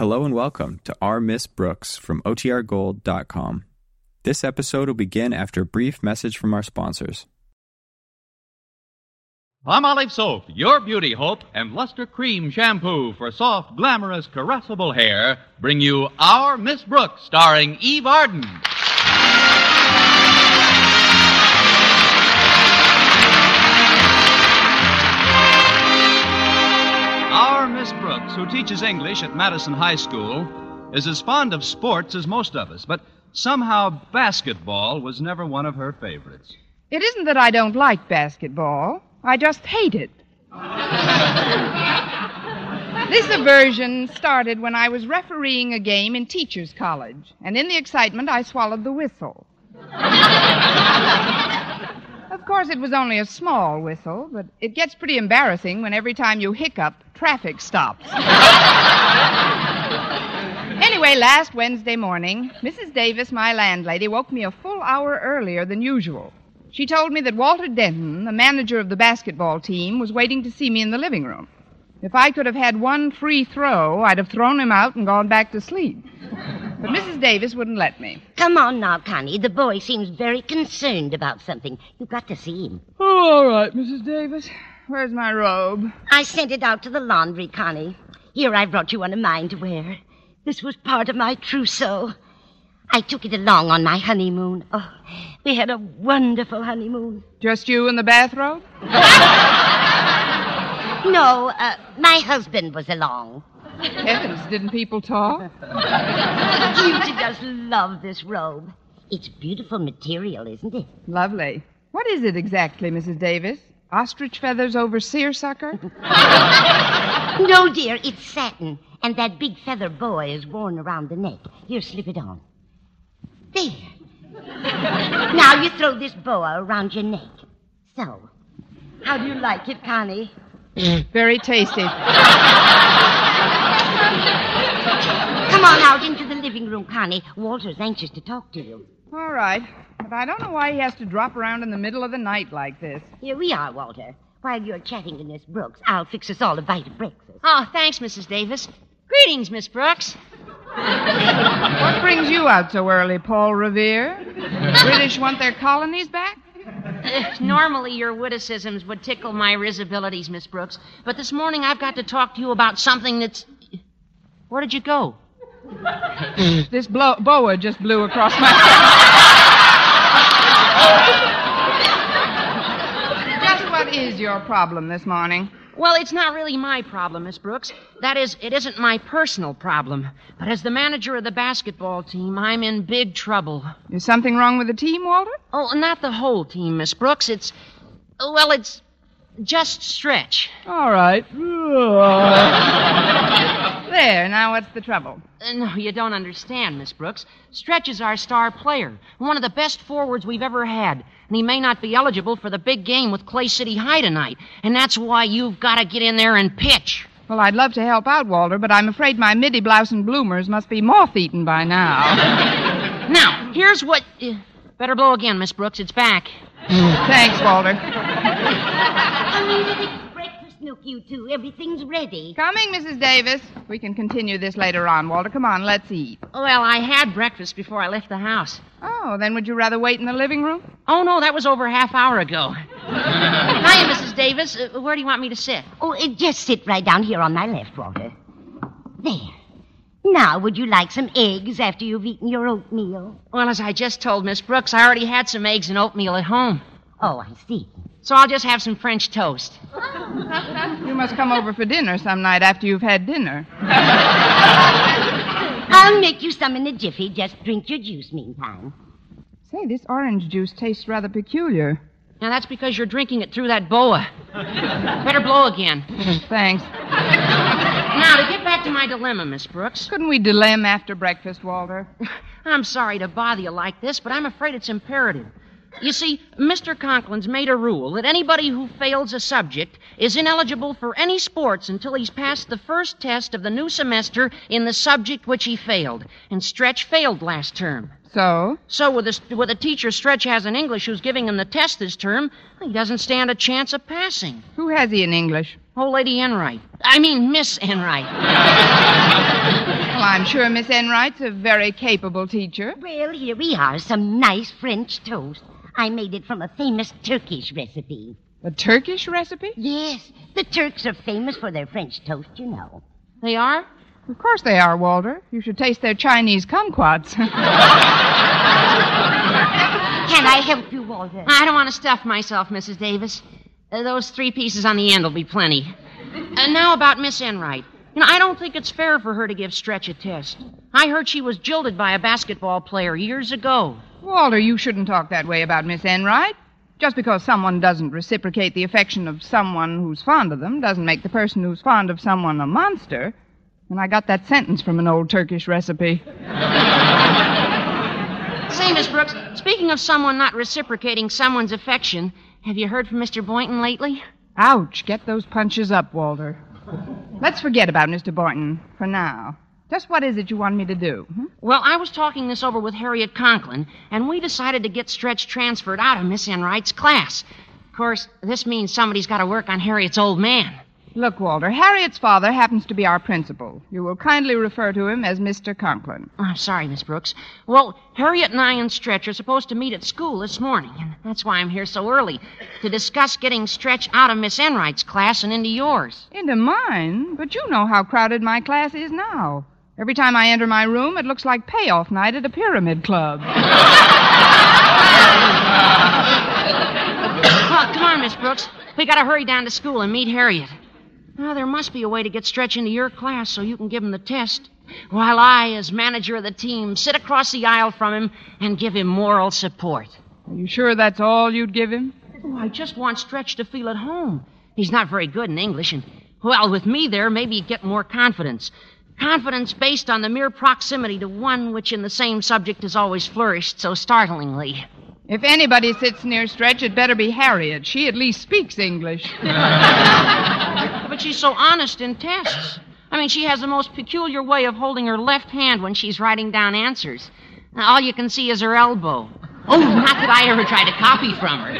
Hello and welcome to Our Miss Brooks from OTRGold.com. This episode will begin after a brief message from our sponsors. Palmolive Soap, Your Beauty Hope, and Luster Cream Shampoo for soft, glamorous, caressable hair bring you Our Miss Brooks, starring Eve Arden. Our Miss Brooks, who teaches English at Madison High School, is as fond of sports as most of us, but somehow basketball was never one of her favorites. It isn't that I don't like basketball. I just hate it. This aversion started when I was refereeing a game in Teachers College, and in the excitement, I swallowed the whistle. Of course, it was only a small whistle, but it gets pretty embarrassing when every time you hiccup, traffic stops. Anyway, last Wednesday morning, Mrs. Davis, my landlady, woke me a full hour earlier than usual. She told me that Walter Denton, the manager of the basketball team, was waiting to see me in the living room. If I could have had one free throw, I'd have thrown him out and gone back to sleep. But Mrs. Davis wouldn't let me. Come on now, Connie. The boy seems very concerned about something. You've got to see him. Oh, all right, Mrs. Davis. Where's my robe? I sent it out to the laundry, Connie. Here, I brought you one of mine to wear. This was part of my trousseau. I took it along on my honeymoon. Oh, we had a wonderful honeymoon. Just you in the bathrobe? No, my husband was along. Heavens, didn't people talk? You just love this robe. It's beautiful material, isn't it? Lovely. What is it exactly, Mrs. Davis? Ostrich feathers over seersucker? No, dear, it's satin. And that big feather boa is worn around the neck. Here, slip it on. There. Now you throw this boa around your neck. So, how do you like it, Connie? Very tasty. Come on out into the living room, Connie. Walter's anxious to talk to you. All right. But I don't know why he has to drop around in the middle of the night like this. Here we are, Walter. While you're chatting to Miss Brooks, I'll fix us all a bite of breakfast. Oh, thanks, Mrs. Davis. Greetings, Miss Brooks. What brings you out so early, Paul Revere? British want their colonies back? Normally your witticisms would tickle my risibilities, Miss Brooks. But this morning I've got to talk to you about something that's... Where did you go? This boa just blew across my... Just what is your problem this morning? Well, it's not really my problem, Miss Brooks. That is, it isn't my personal problem. But as the manager of the basketball team, I'm in big trouble. Is something wrong with the team, Walter? Oh, not the whole team, Miss Brooks. It's just Stretch. All right. There, now what's the trouble? No, you don't understand, Miss Brooks. Stretch is our star player, one of the best forwards we've ever had. And he may not be eligible for the big game with Clay City High tonight. And that's why you've got to get in there and pitch. Well, I'd love to help out, Walter, but I'm afraid my midi blouse and bloomers must be moth-eaten by now. Now, here's what... Better blow again, Miss Brooks. It's back. Thanks, Walter. I'm eating the breakfast nook, you two. Everything's ready. Coming, Mrs. Davis. We can continue this later on, Walter. Come on, let's eat. Well, I had breakfast before I left the house. Oh, then would you rather wait in the living room? Oh, no, that was over a half hour ago. Hiya, Mrs. Davis. Where do you want me to sit? Oh, just sit right down here on my left, Walter. There. Now, would you like some eggs after you've eaten your oatmeal? Well, as I just told Miss Brooks, I already had some eggs and oatmeal at home. Oh, I see. So I'll just have some French toast. You must come over for dinner some night after you've had dinner. I'll make you some in a jiffy. Just drink your juice meantime. Say, this orange juice tastes rather peculiar. Now, that's because you're drinking it through that boa. Better blow again. Thanks. Now, to get back to my dilemma, Miss Brooks. Couldn't we dilemma after breakfast, Walter? I'm sorry to bother you like this, but I'm afraid it's imperative. You see, Mr. Conklin's made a rule that anybody who fails a subject is ineligible for any sports until he's passed the first test of the new semester in the subject which he failed. And Stretch failed last term. So? So with a teacher Stretch has in English who's giving him the test this term, he doesn't stand a chance of passing. Who has he in English? Old Lady Enright. I mean, Miss Enright. I'm sure Miss Enright's a very capable teacher. Well, here we are, some nice French toast. I made it from a famous Turkish recipe. A Turkish recipe? Yes. The Turks are famous for their French toast, you know. They are? Of course they are, Walter. You should taste their Chinese kumquats. Can I help you, Walter? I don't want to stuff myself, Mrs. Davis. Those three pieces on the end will be plenty. Now about Miss Enright. You know, I don't think it's fair for her to give Stretch a test. I heard she was jilted by a basketball player years ago. Walter, you shouldn't talk that way about Miss Enright. Just because someone doesn't reciprocate the affection of someone who's fond of them doesn't make the person who's fond of someone a monster. And I got that sentence from an old Turkish recipe. Say, Miss Brooks, speaking of someone not reciprocating someone's affection, have you heard from Mr. Boynton lately? Ouch, get those punches up, Walter. Let's forget about Mr. Boynton for now. Just what is it you want me to do? Hmm? Well, I was talking this over with Harriet Conklin, and we decided to get Stretch transferred out of Miss Enright's class. Of course, this means somebody's got to work on Harriet's old man. Look, Walter, Harriet's father happens to be our principal. You will kindly refer to him as Mr. Conklin. Oh, I'm sorry, Miss Brooks. Well, Harriet and I and Stretch are supposed to meet at school this morning, and that's why I'm here so early, to discuss getting Stretch out of Miss Enright's class and into yours. Into mine? But you know how crowded my class is now. Every time I enter my room, it looks like payoff night at a pyramid club. Oh, come on, Miss Brooks. We got to hurry down to school and meet Harriet. Now, there must be a way to get Stretch into your class so you can give him the test, while I, as manager of the team, sit across the aisle from him and give him moral support. Are you sure that's all you'd give him? Oh, I just want Stretch to feel at home. He's not very good in English, and, well, with me there, maybe he'd get more confidence. Confidence based on the mere proximity to one which in the same subject has always flourished so startlingly. If anybody sits near Stretch, it better be Harriet. She at least speaks English. But she's so honest in tests. I mean, she has the most peculiar way of holding her left hand when she's writing down answers. All you can see is her elbow. Oh, not that I ever tried to copy from her.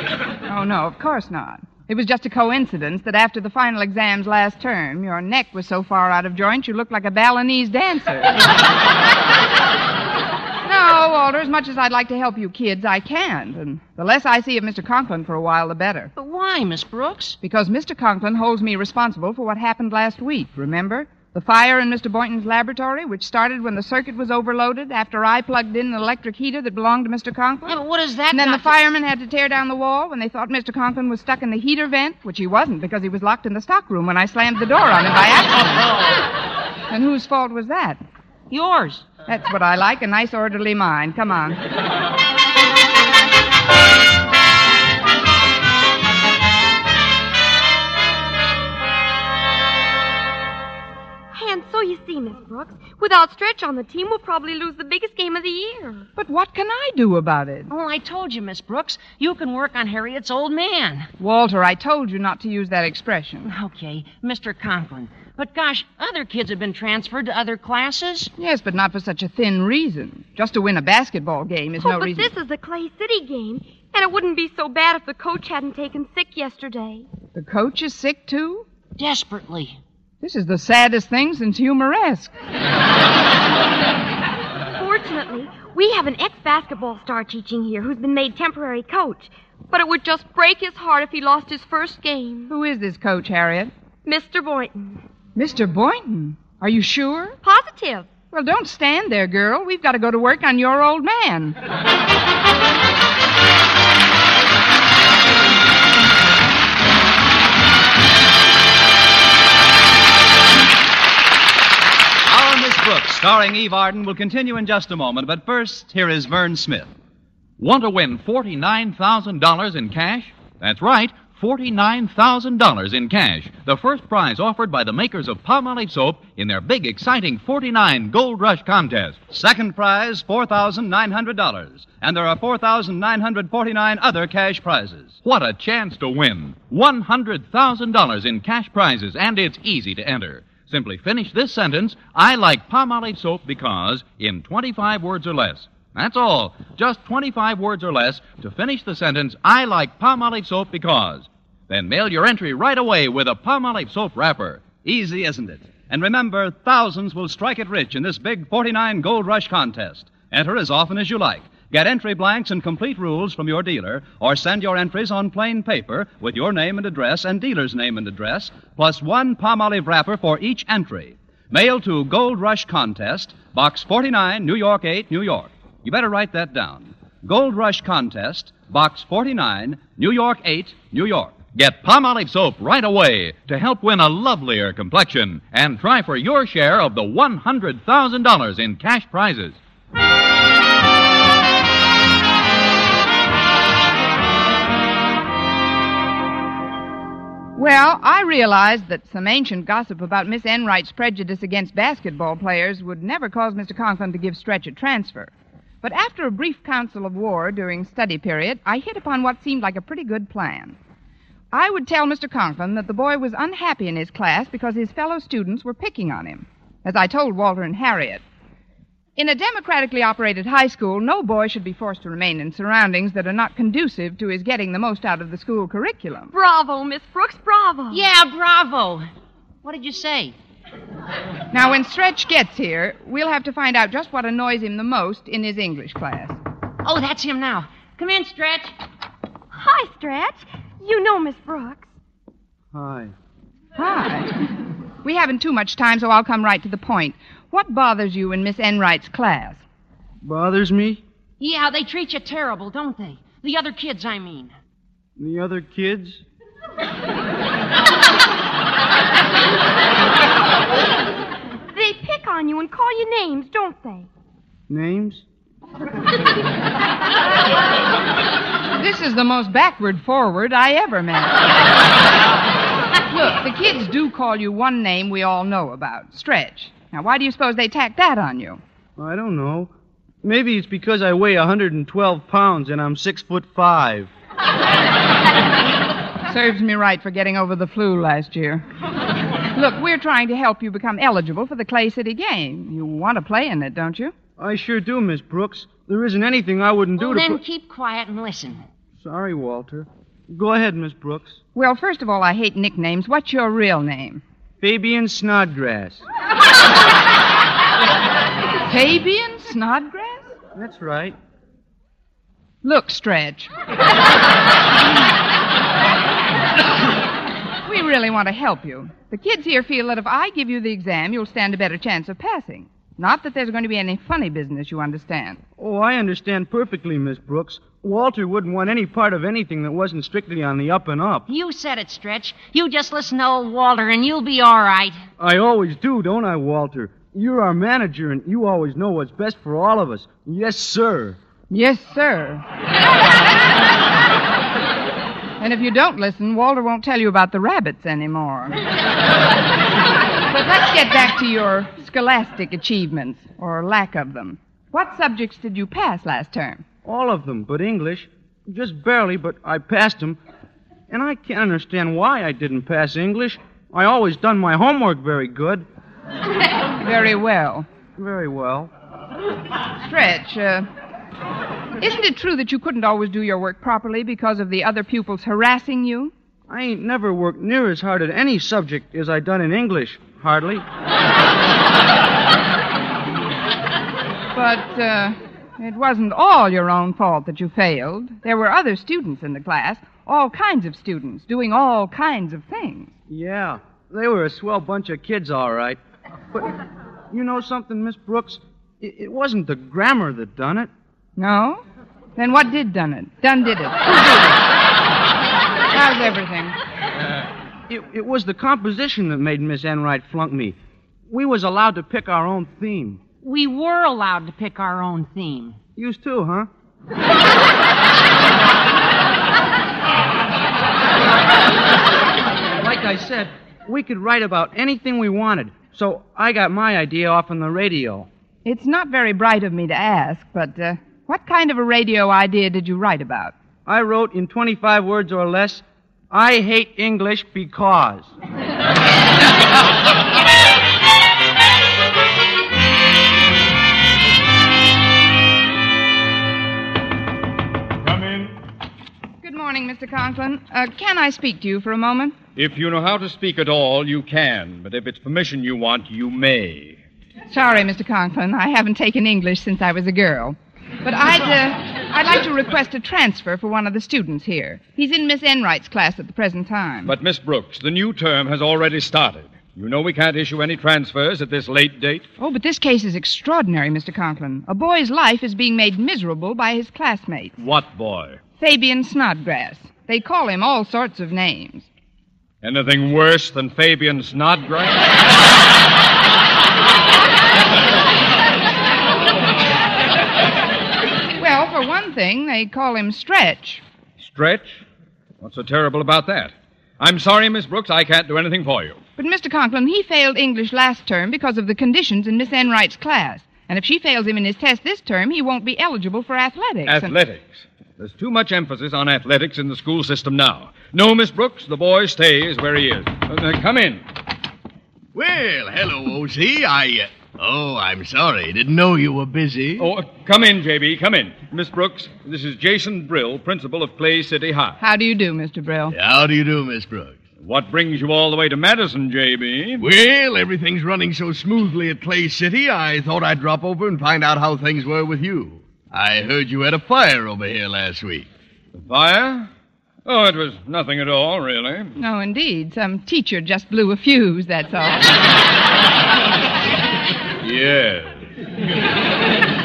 Oh, no, of course not. It was just a coincidence that after the final exams last term, your neck was so far out of joint you looked like a Balinese dancer. No, Walter, as much as I'd like to help you kids, I can't. And the less I see of Mr. Conklin for a while, the better. But why, Miss Brooks? Because Mr. Conklin holds me responsible for what happened last week, remember? The fire in Mr. Boynton's laboratory, which started when the circuit was overloaded after I plugged in an electric heater that belonged to Mr. Conklin. Yeah, but what is that? And then the firemen had to tear down the wall when they thought Mr. Conklin was stuck in the heater vent, which he wasn't because he was locked in the stock room when I slammed the door on him by accident. And whose fault was that? Yours. That's what I like, a nice orderly mind. Come on. And so you see, Miss Brooks, without Stretch on the team, we'll probably lose the biggest game of the year. But what can I do about it? Oh, I told you, Miss Brooks, you can work on Harriet's old man. Walter, I told you not to use that expression. Okay, Mr. Conklin. But, gosh, other kids have been transferred to other classes. Yes, but not for such a thin reason. Just to win a basketball game is no reason. But this is a Clay City game, and it wouldn't be so bad if the coach hadn't taken sick yesterday. The coach is sick, too? Desperately. This is the saddest thing since Humoresque. Fortunately, we have an ex-basketball star teaching here who's been made temporary coach. But it would just break his heart if he lost his first game. Who is this coach, Harriet? Mr. Boynton. Mr. Boynton? Are you sure? Positive. Well, don't stand there, girl. We've got to go to work on your old man. Our Miss Brooks, starring Eve Arden, will continue in just a moment. But first, here is Vern Smith. Want to win $49,000 in cash? That's right. $49,000 in cash, the first prize offered by the makers of Palmolive Soap in their big, exciting 49 Gold Rush contest. Second prize, $4,900. And there are 4,949 other cash prizes. What a chance to win. $100,000 in cash prizes, and it's easy to enter. Simply finish this sentence, I like Palmolive Soap because, in 25 words or less. That's all. Just 25 words or less to finish the sentence, I like Palmolive Soap because. Then mail your entry right away with a Palmolive Soap wrapper. Easy, isn't it? And remember, thousands will strike it rich in this big 49 Gold Rush contest. Enter as often as you like. Get entry blanks and complete rules from your dealer, or send your entries on plain paper with your name and address and dealer's name and address, plus one Palmolive wrapper for each entry. Mail to Gold Rush Contest, Box 49, New York 8, New York. You better write that down. Gold Rush Contest, Box 49, New York 8, New York. Get Palmolive Soap right away to help win a lovelier complexion and try for your share of the $100,000 in cash prizes. Well, I realized that some ancient gossip about Miss Enright's prejudice against basketball players would never cause Mr. Conklin to give Stretch a transfer. But after a brief council of war during study period, I hit upon what seemed like a pretty good plan. I would tell Mr. Conklin that the boy was unhappy in his class because his fellow students were picking on him, as I told Walter and Harriet. In a democratically operated high school, no boy should be forced to remain in surroundings that are not conducive to his getting the most out of the school curriculum. Bravo, Miss Brooks, bravo. Yeah, bravo. What did you say? Now, when Stretch gets here, we'll have to find out just what annoys him the most in his English class. Oh, that's him now. Come in, Stretch. Hi, Stretch. You know Miss Brooks. Hi. Hi. We haven't too much time, so I'll come right to the point. What bothers you in Miss Enright's class? Bothers me? Yeah, they treat you terrible, don't they? The other kids, I mean. The other kids? They pick on you and call you names, don't they? Names? This is the most backward-forward I ever met. Look, the kids do call you one name we all know about, Stretch. Now, why do you suppose they tacked that on you? Well, I don't know. Maybe it's because I weigh 112 pounds and I'm 6'5". Serves me right for getting over the flu last year. Look, we're trying to help you become eligible for the Clay City game. You want to play in it, don't you? I sure do, Miss Brooks. There isn't anything I wouldn't do to... Well, then keep quiet and listen. Sorry, Walter. Go ahead, Miss Brooks. Well, first of all, I hate nicknames. What's your real name? Fabian Snodgrass. Fabian Snodgrass? That's right. Look, Stretch. We really want to help you. The kids here feel that if I give you the exam, you'll stand a better chance of passing. Not that there's going to be any funny business, you understand. Oh, I understand perfectly, Miss Brooks. Walter wouldn't want any part of anything that wasn't strictly on the up and up. You said it, Stretch. You just listen to old Walter, and you'll be all right. I always do, don't I, Walter? You're our manager, and you always know what's best for all of us. Yes, sir. Yes, sir. And if you don't listen, Walter won't tell you about the rabbits anymore. But let's get back to your scholastic achievements, or lack of them. What subjects did you pass last term? All of them, but English. Just barely, but I passed them. And I can't understand why I didn't pass English. I always done my homework very good. Very well. Very well. Stretch, isn't it true that you couldn't always do your work properly because of the other pupils harassing you? I ain't never worked near as hard at any subject as I done in English, hardly. But, it wasn't all your own fault that you failed. There were other students in the class, all kinds of students, doing all kinds of things. Yeah, they were a swell bunch of kids, all right. But you know something, Miss Brooks? It wasn't the grammar that done it. No? Then what did done it? Done did it. Who did it? How's everything? It was the composition that made Miss Enright flunk me. We was allowed to pick our own theme. We were allowed to pick our own theme. Used to, huh? Like I said, we could write about anything we wanted, so I got my idea off on the radio. It's not very bright of me to ask, but what kind of a radio idea did you write about? I wrote in 25 words or less, I hate English because... Mr. Mr. Conklin, can I speak to you for a moment? If you know how to speak at all, you can. But if it's permission you want, you may. Sorry, Mr. Conklin. I haven't taken English since I was a girl. But I'd like to request a transfer for one of the students here. He's in Miss Enright's class at the present time. But, Miss Brooks, the new term has already started. You know we can't issue any transfers at this late date. Oh, but this case is extraordinary, Mr. Conklin. A boy's life is being made miserable by his classmates. What boy? Fabian Snodgrass. They call him all sorts of names. Anything worse than Fabian Snodgrass? Well, for one thing, they call him Stretch. Stretch? What's so terrible about that? I'm sorry, Miss Brooks, I can't do anything for you. But, Mr. Conklin, he failed English last term because of the conditions in Miss Enright's class. And if she fails him in his test this term, he won't be eligible for athletics. Athletics? There's too much emphasis on athletics in the school system now. No, Miss Brooks, the boy stays where he is. Come in. Well, hello, O.C. Oh, I'm sorry. Didn't know you were busy. Oh, come in, J.B., come in. Miss Brooks, this is Jason Brill, principal of Clay City High. How do you do, Mr. Brill? How do you do, Miss Brooks? What brings you all the way to Madison, J.B.? Well, everything's running so smoothly at Clay City, I thought I'd drop over and find out how things were with you. I heard you had a fire over here last week. A fire? Oh, it was nothing at all, really. No, indeed. Some teacher just blew a fuse, that's all. Yeah.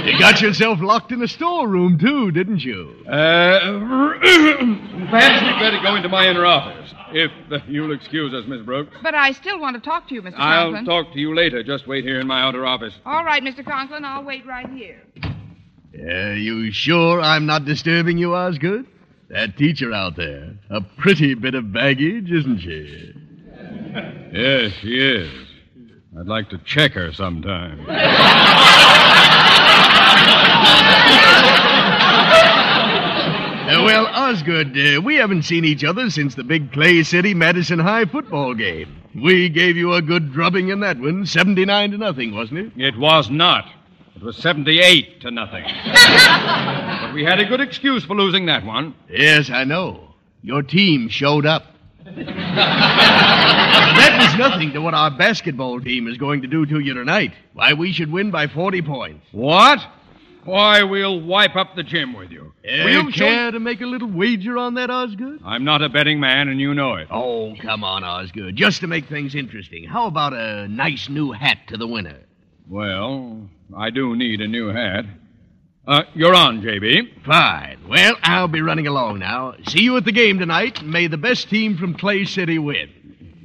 You got yourself locked in a storeroom, too, didn't you? Perhaps we'd better go into my inner office, if you'll excuse us, Miss Brooks. But I still want to talk to you, Mr. Conklin. I'll talk to you later. Just wait here in my outer office. All right, Mr. Conklin. I'll wait right here. You sure I'm not disturbing you, Osgood? That teacher out there, a pretty bit of baggage, isn't she? Yes, she is. I'd like to check her sometime. Well, Osgood, we haven't seen each other since the big Clay City Madison High football game. We gave you a good drubbing in that one, 79-0, wasn't it? It was not. It was 78-0. But we had a good excuse for losing that one. Yes, I know. Your team showed up. That was nothing to what our basketball team is going to do to you tonight. Why, we should win by 40 points. What? Why, we'll wipe up the gym with you. Will you care to make a little wager on that, Osgood? I'm not a betting man, and you know it. Oh, come on, Osgood. Just to make things interesting, how about a nice new hat to the winner? Well, I do need a new hat. You're on, J.B. Fine. Well, I'll be running along now. See you at the game tonight, and may the best team from Clay City win.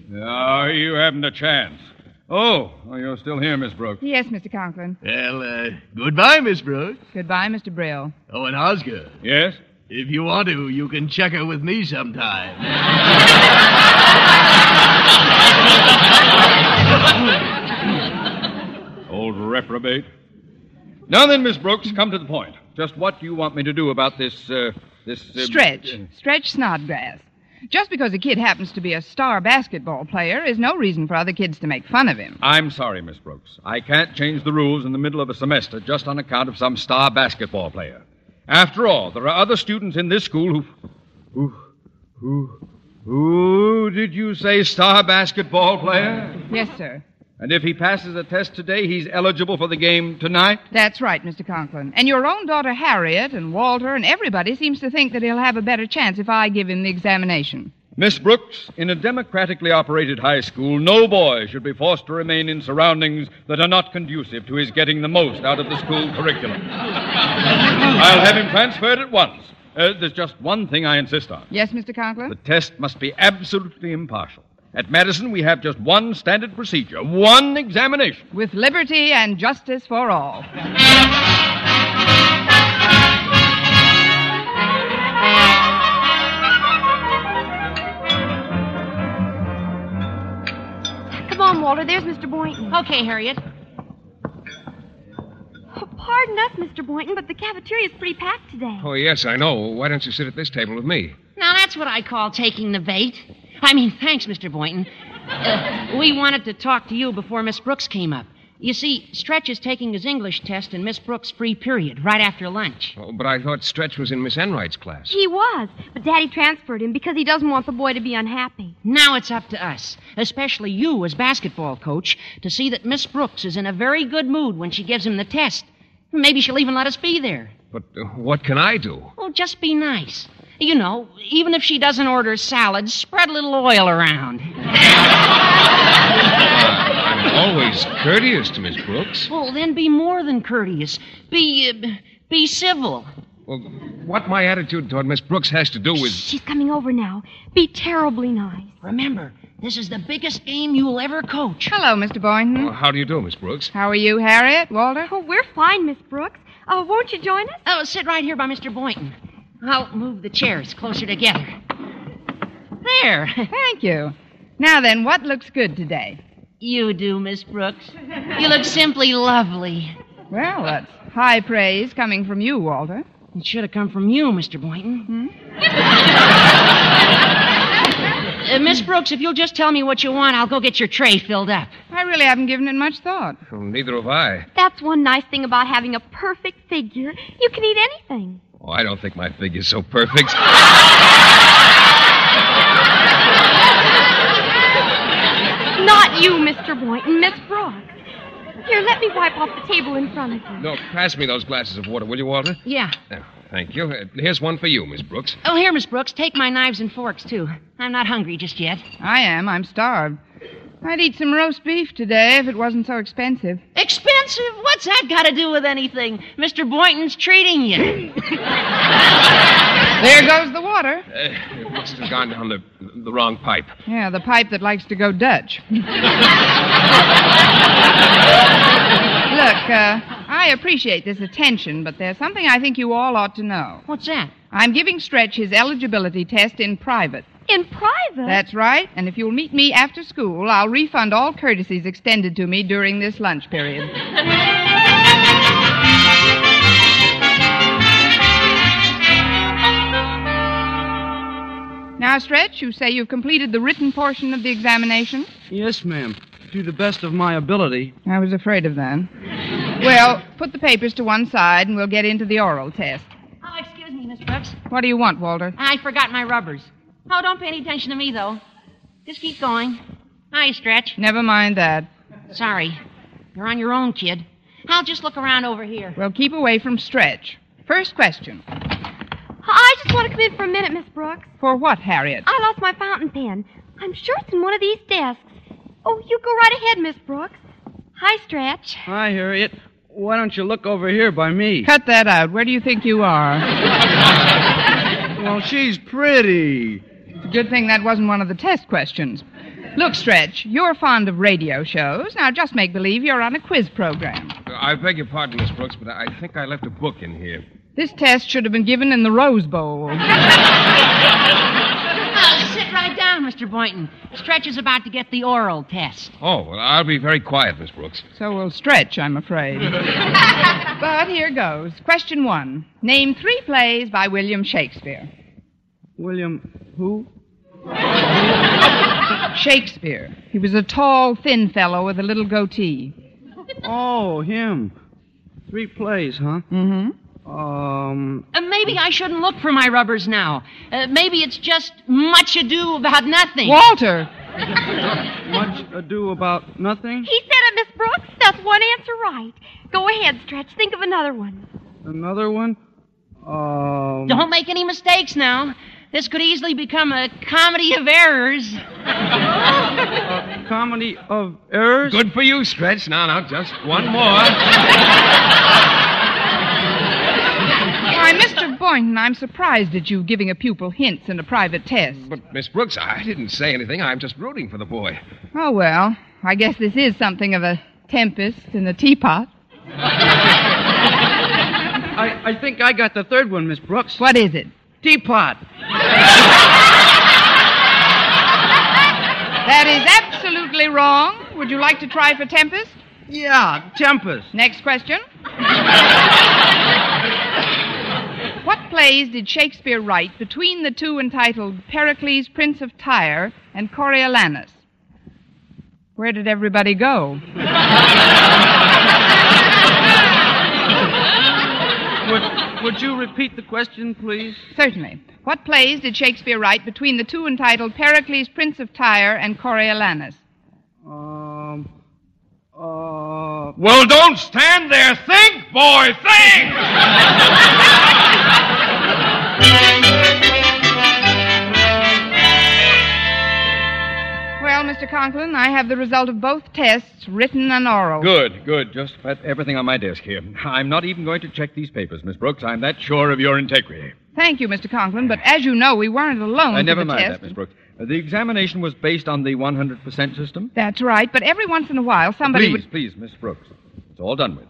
No, you haven't a chance. Oh, you're still here, Miss Brooks. Yes, Mr. Conklin. Well, goodbye, Miss Brooks. Goodbye, Mr. Brill. Oh, and Osgood. Yes? If you want to, you can check her with me sometime. Old reprobate. Now then, Miss Brooks, come to the point. Just what do you want me to do about this, Stretch. Stretch Snodgrass. Just because a kid happens to be a star basketball player is no reason for other kids to make fun of him. I'm sorry, Miss Brooks. I can't change the rules in the middle of a semester just on account of some star basketball player. After all, there are other students in this school who did you say star basketball player? Yes, sir. And if he passes a test today, he's eligible for the game tonight? That's right, Mr. Conklin. And your own daughter, Harriet, and Walter, and everybody seems to think that he'll have a better chance if I give him the examination. Miss Brooks, in a democratically operated high school, no boy should be forced to remain in surroundings that are not conducive to his getting the most out of the school curriculum. I'll have him transferred at once. There's just one thing I insist on. Yes, Mr. Conklin? The test must be absolutely impartial. At Madison, we have just one standard procedure, one examination. With liberty and justice for all. Come on, Walter. There's Mr. Boynton. Okay, Harriet. Oh, pardon us, Mr. Boynton, but the cafeteria's pretty packed today. Oh, yes, I know. Why don't you sit at this table with me? Now, that's what I call taking the bait. I mean, thanks, Mr. Boynton. We wanted to talk to you before Miss Brooks came up. You see, Stretch is taking his English test in Miss Brooks' free period right after lunch. Oh, but I thought Stretch was in Miss Enright's class. He was, but Daddy transferred him because he doesn't want the boy to be unhappy. Now it's up to us, especially you as basketball coach, to see that Miss Brooks is in a very good mood when she gives him the test. Maybe she'll even let us be there. But what can I do? Oh, just be nice. You know, even if she doesn't order salads, spread a little oil around. Always courteous to Miss Brooks. Well, then be more than courteous. Be civil. Well, what my attitude toward Miss Brooks has to do with... She's coming over now. Be terribly nice. Remember, this is the biggest game you'll ever coach. Hello, Mr. Boynton. Oh, how do you do, Miss Brooks? How are you, Harriet, Walter? Oh, we're fine, Miss Brooks. Won't you join us? Oh, sit right here by Mr. Boynton. I'll move the chairs closer together. There. Thank you. Now then, what looks good today? You do, Miss Brooks. You look simply lovely. Well, that's high praise coming from you, Walter. It should have come from you, Mr. Boynton. Miss Brooks, if you'll just tell me what you want, I'll go get your tray filled up. I really haven't given it much thought. Well, neither have I. That's one nice thing about having a perfect figure. You can eat anything. Oh, I don't think my figure's so perfect. Not you, Mr. Boynton, Miss Brooks. Here, let me wipe off the table in front of you. No, pass me those glasses of water, will you, Walter? Yeah. Oh, thank you. Here's one for you, Miss Brooks. Oh, here, Miss Brooks. Take my knives and forks, too. I'm not hungry just yet. I am. I'm starved. I'd eat some roast beef today if it wasn't so expensive. Expensive? What's that got to do with anything? Mr. Boynton's treating you. There goes the water. It must have gone down the wrong pipe. Yeah, the pipe that likes to go Dutch. Look, I appreciate this attention, but there's something I think you all ought to know. What's that? I'm giving Stretch his eligibility test in private. In private? That's right. And if you'll meet me after school, I'll refund all courtesies extended to me during this lunch period. Now, Stretch, you say you've completed the written portion of the examination? Yes, ma'am. To the best of my ability. I was afraid of that. Well, put the papers to one side and we'll get into the oral test. Oh, excuse me, Miss Brooks. What do you want, Walter? I forgot my rubbers. Oh, don't pay any attention to me, though. Just keep going. Hi, Stretch. Never mind that. Sorry. You're on your own, kid. I'll just look around over here. Well, keep away from Stretch. First question. I just want to come in for a minute, Miss Brooks. For what, Harriet? I lost my fountain pen. I'm sure it's in one of these desks. Oh, you go right ahead, Miss Brooks. Hi, Stretch. Hi, Harriet. Why don't you look over here by me? Cut that out. Where do you think you are? Well, she's pretty. It's a good thing that wasn't one of the test questions. Look, Stretch, you're fond of radio shows. Now, just make believe you're on a quiz program. I beg your pardon, Miss Brooks, but I think I left a book in here. This test should have been given in the Rose Bowl. Sit right down, Mr. Boynton. Stretch is about to get the oral test. Oh, well, I'll be very quiet, Miss Brooks. So will Stretch, I'm afraid. But here goes. Question one. Name three plays by William Shakespeare. William who? Shakespeare. He was a tall, thin fellow with a little goatee. Oh, him. Three plays, huh? Mm-hmm. Maybe I shouldn't look for my rubbers now. Maybe it's just much ado about nothing. Walter! Much ado about nothing? He said it, Miss Brooks. That's one answer right. Go ahead, Stretch. Think of another one. Another one? Don't make any mistakes now. This could easily become a comedy of errors. A comedy of errors? Good for you, Stretch. Now, just one more. Why, Mr. Boynton, I'm surprised at you giving a pupil hints in a private test. But, Miss Brooks, I didn't say anything. I'm just rooting for the boy. Oh, well, I guess this is something of a tempest in a teapot. I think I got the third one, Miss Brooks. What is it? Teapot. That is absolutely wrong. Would you like to try for tempest? Yeah, tempest. Next question. What plays did Shakespeare write between the two entitled Pericles, Prince of Tyre, and Coriolanus? Where did everybody go? Would you repeat the question, please? Certainly. What plays did Shakespeare write between the two entitled Pericles, Prince of Tyre, and Coriolanus? Well, don't stand there. Think, boy, think! Well, Mr. Conklin, I have the result of both tests, written and oral. Good. Just set everything on my desk here. I'm not even going to check these papers, Miss Brooks. I'm that sure of your integrity. Thank you, Mr. Conklin, but as you know, we weren't alone for the test. Never mind that, Miss Brooks. The examination was based on the 100% system? That's right, but every once in a while somebody Please, Miss Brooks. It's all done with.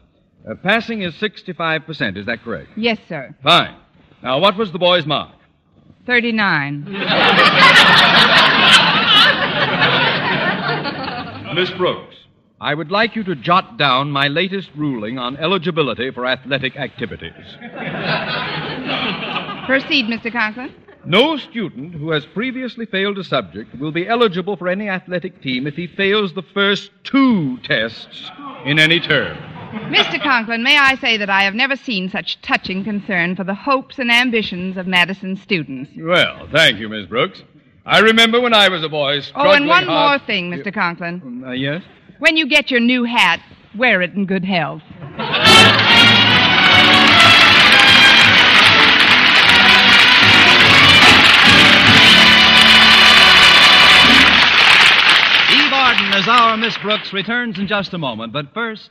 Passing is 65%, is that correct? Yes, sir. Fine. Now, what was the boy's mark? 39. Miss Brooks, I would like you to jot down my latest ruling on eligibility for athletic activities. Proceed, Mr. Conklin. No student who has previously failed a subject will be eligible for any athletic team if he fails the first two tests in any term. Mr. Conklin, may I say that I have never seen such touching concern for the hopes and ambitions of Madison students. Well, thank you, Miss Brooks. I remember when I was a boy struggling and one more thing, Mr. Conklin. Yes? When you get your new hat, wear it in good health. Eve Arden as our Miss Brooks returns in just a moment, but first...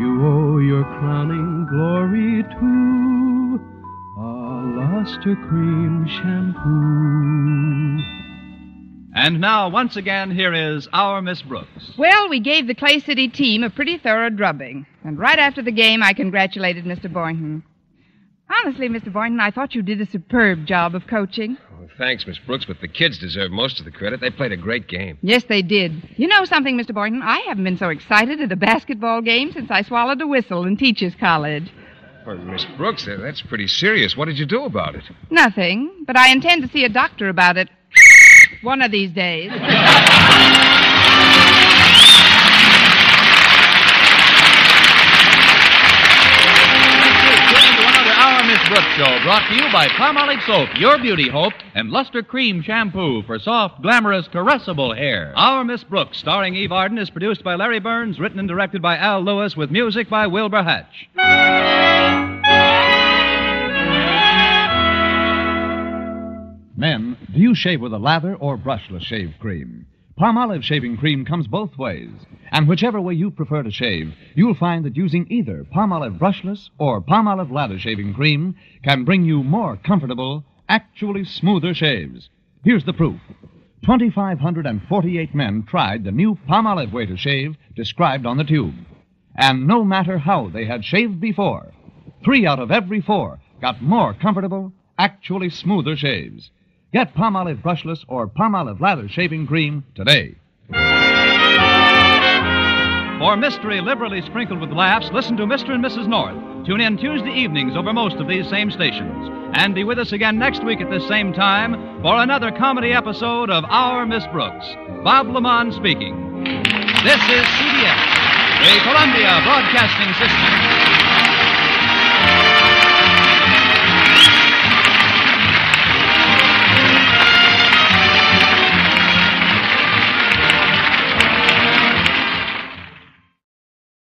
You owe your crowning glory to a Luster Cream shampoo. And now, once again, here is our Miss Brooks. Well, we gave the Clay City team a pretty thorough drubbing. And right after the game, I congratulated Mr. Boynton. Honestly, Mr. Boynton, I thought you did a superb job of coaching. Oh, thanks, Miss Brooks, but the kids deserve most of the credit. They played a great game. Yes, they did. You know something, Mr. Boynton? I haven't been so excited at a basketball game since I swallowed a whistle in Teachers College. Well, Miss Brooks, that's pretty serious. What did you do about it? Nothing, but I intend to see a doctor about it one of these days. Brooks Show, brought to you by Palmolive Soap, your beauty hope, and Luster Cream shampoo for soft, glamorous, caressable hair. Our Miss Brooks, starring Eve Arden, is produced by Larry Burns, written and directed by Al Lewis, with music by Wilbur Hatch. Men, do you shave with a lather or brushless shave cream? Palmolive shaving cream comes both ways, and whichever way you prefer to shave, you'll find that using either Palmolive brushless or Palmolive lather shaving cream can bring you more comfortable, actually smoother shaves. Here's the proof. 2,548 men tried the new Palmolive way to shave described on the tube, and no matter how they had shaved before, 3 out of every 4 got more comfortable, actually smoother shaves. Get Palmolive brushless or Palmolive lather shaving cream today. For mystery liberally sprinkled with laughs, listen to Mr. and Mrs. North. Tune in Tuesday evenings over most of these same stations. And be with us again next week at this same time for another comedy episode of Our Miss Brooks. Bob LeMond speaking. This is CBS, the Columbia Broadcasting System.